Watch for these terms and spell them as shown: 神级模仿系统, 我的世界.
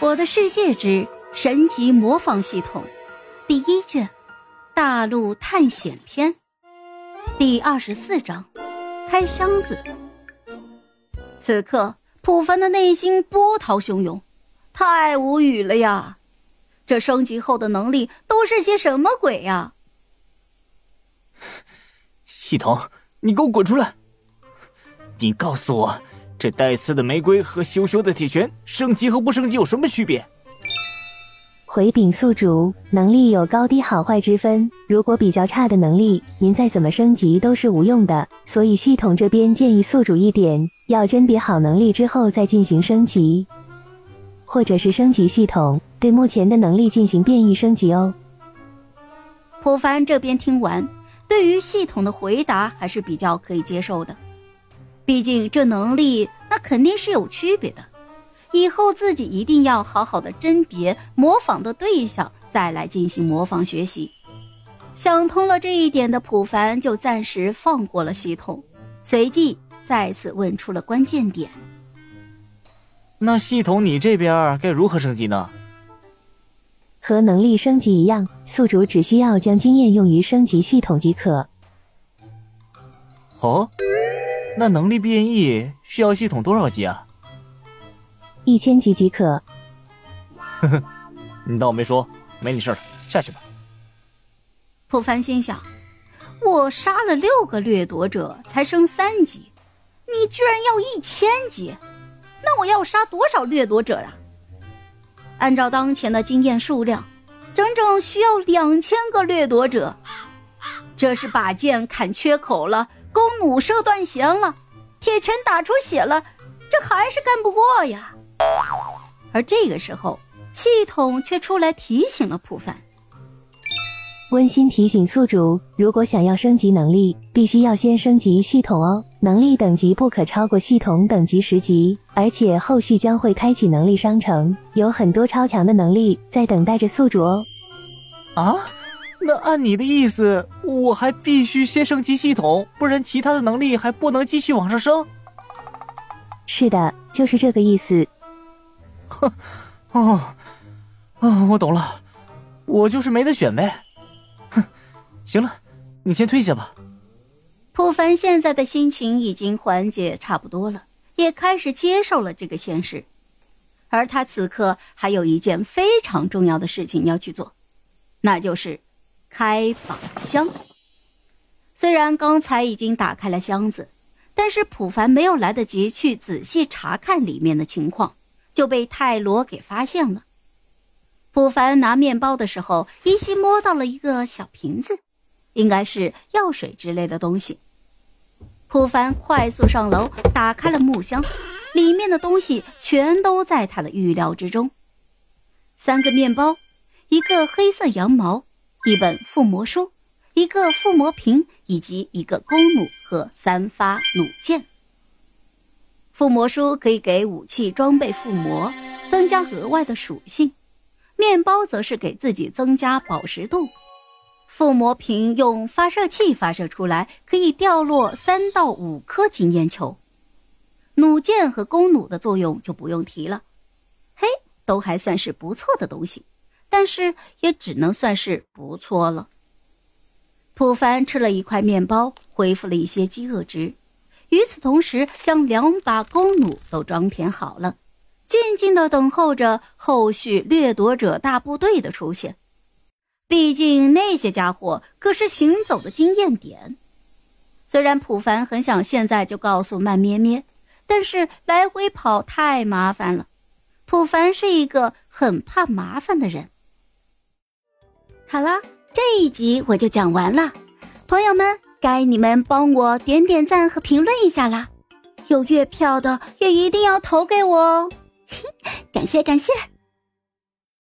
我的世界之神级模仿系统第一卷大陆探险篇第24章开箱子。此刻普凡的内心波涛汹涌，太无语了呀，这升级后的能力都是些什么鬼呀？系统，你给我滚出来！你告诉我，这带刺的玫瑰和羞羞的铁拳升级和不升级有什么区别？回禀宿主，能力有高低好坏之分，如果比较差的能力，您再怎么升级都是无用的，所以系统这边建议宿主一点，要甄别好能力之后再进行升级，或者是升级系统对目前的能力进行变异升级哦。普凡这边听完，对于系统的回答还是比较可以接受的，毕竟这能力那肯定是有区别的，以后自己一定要好好的甄别模仿的对象，再来进行模仿学习。想通了这一点的普凡就暂时放过了系统，随即再次问出了关键点。那系统你这边该如何升级呢？和能力升级一样，宿主只需要将经验用于升级系统即可。哦，那能力变异需要系统多少级啊？1000级即可。呵呵，你当我没说，没你事了，下去吧。普凡心想，我杀了6个掠夺者才升3级，你居然要1000级，那我要杀多少掠夺者啊？按照当前的经验数量，整整需要2000个掠夺者，这是把剑砍缺口了，弓弩射断弦了，铁拳打出血了，这还是干不过呀。而这个时候，系统却出来提醒了普凡。温馨提醒宿主，如果想要升级能力，必须要先升级系统哦，能力等级不可超过系统等级10级，而且后续将会开启能力商城，有很多超强的能力在等待着宿主哦。啊？那按你的意思，我还必须先升级系统，不然其他的能力还不能继续往上升？是的，就是这个意思。我懂了，我就是没得选呗。行了，你先退下吧。普凡现在的心情已经缓解差不多了，也开始接受了这个现实。而他此刻还有一件非常重要的事情要去做，那就是开宝箱。虽然刚才已经打开了箱子，但是普凡没有来得及去仔细查看里面的情况，就被泰罗给发现了。普凡拿面包的时候，依稀摸到了一个小瓶子，应该是药水之类的东西。普凡快速上楼，打开了木箱，里面的东西全都在他的预料之中。3个面包，一个黑色羊毛，一本附魔书，一个附魔瓶，以及一个弓弩和3发弩箭。附魔书可以给武器装备附魔，增加额外的属性，面包则是给自己增加饱食度，附魔瓶用发射器发射出来，可以掉落3到5颗经验球。弩箭和弓弩的作用就不用提了，嘿，都还算是不错的东西，但是也只能算是不错了。普凡吃了一块面包，恢复了一些饥饿值，与此同时将2把弓弩都装填好了，静静地等候着后续掠夺者大部队的出现，毕竟那些家伙可是行走的经验点。虽然普凡很想现在就告诉慢咩咩，但是来回跑太麻烦了，普凡是一个很怕麻烦的人。好了，这一集我就讲完了，朋友们，该你们帮我点赞和评论一下啦，有月票的也一定要投给我哦。感谢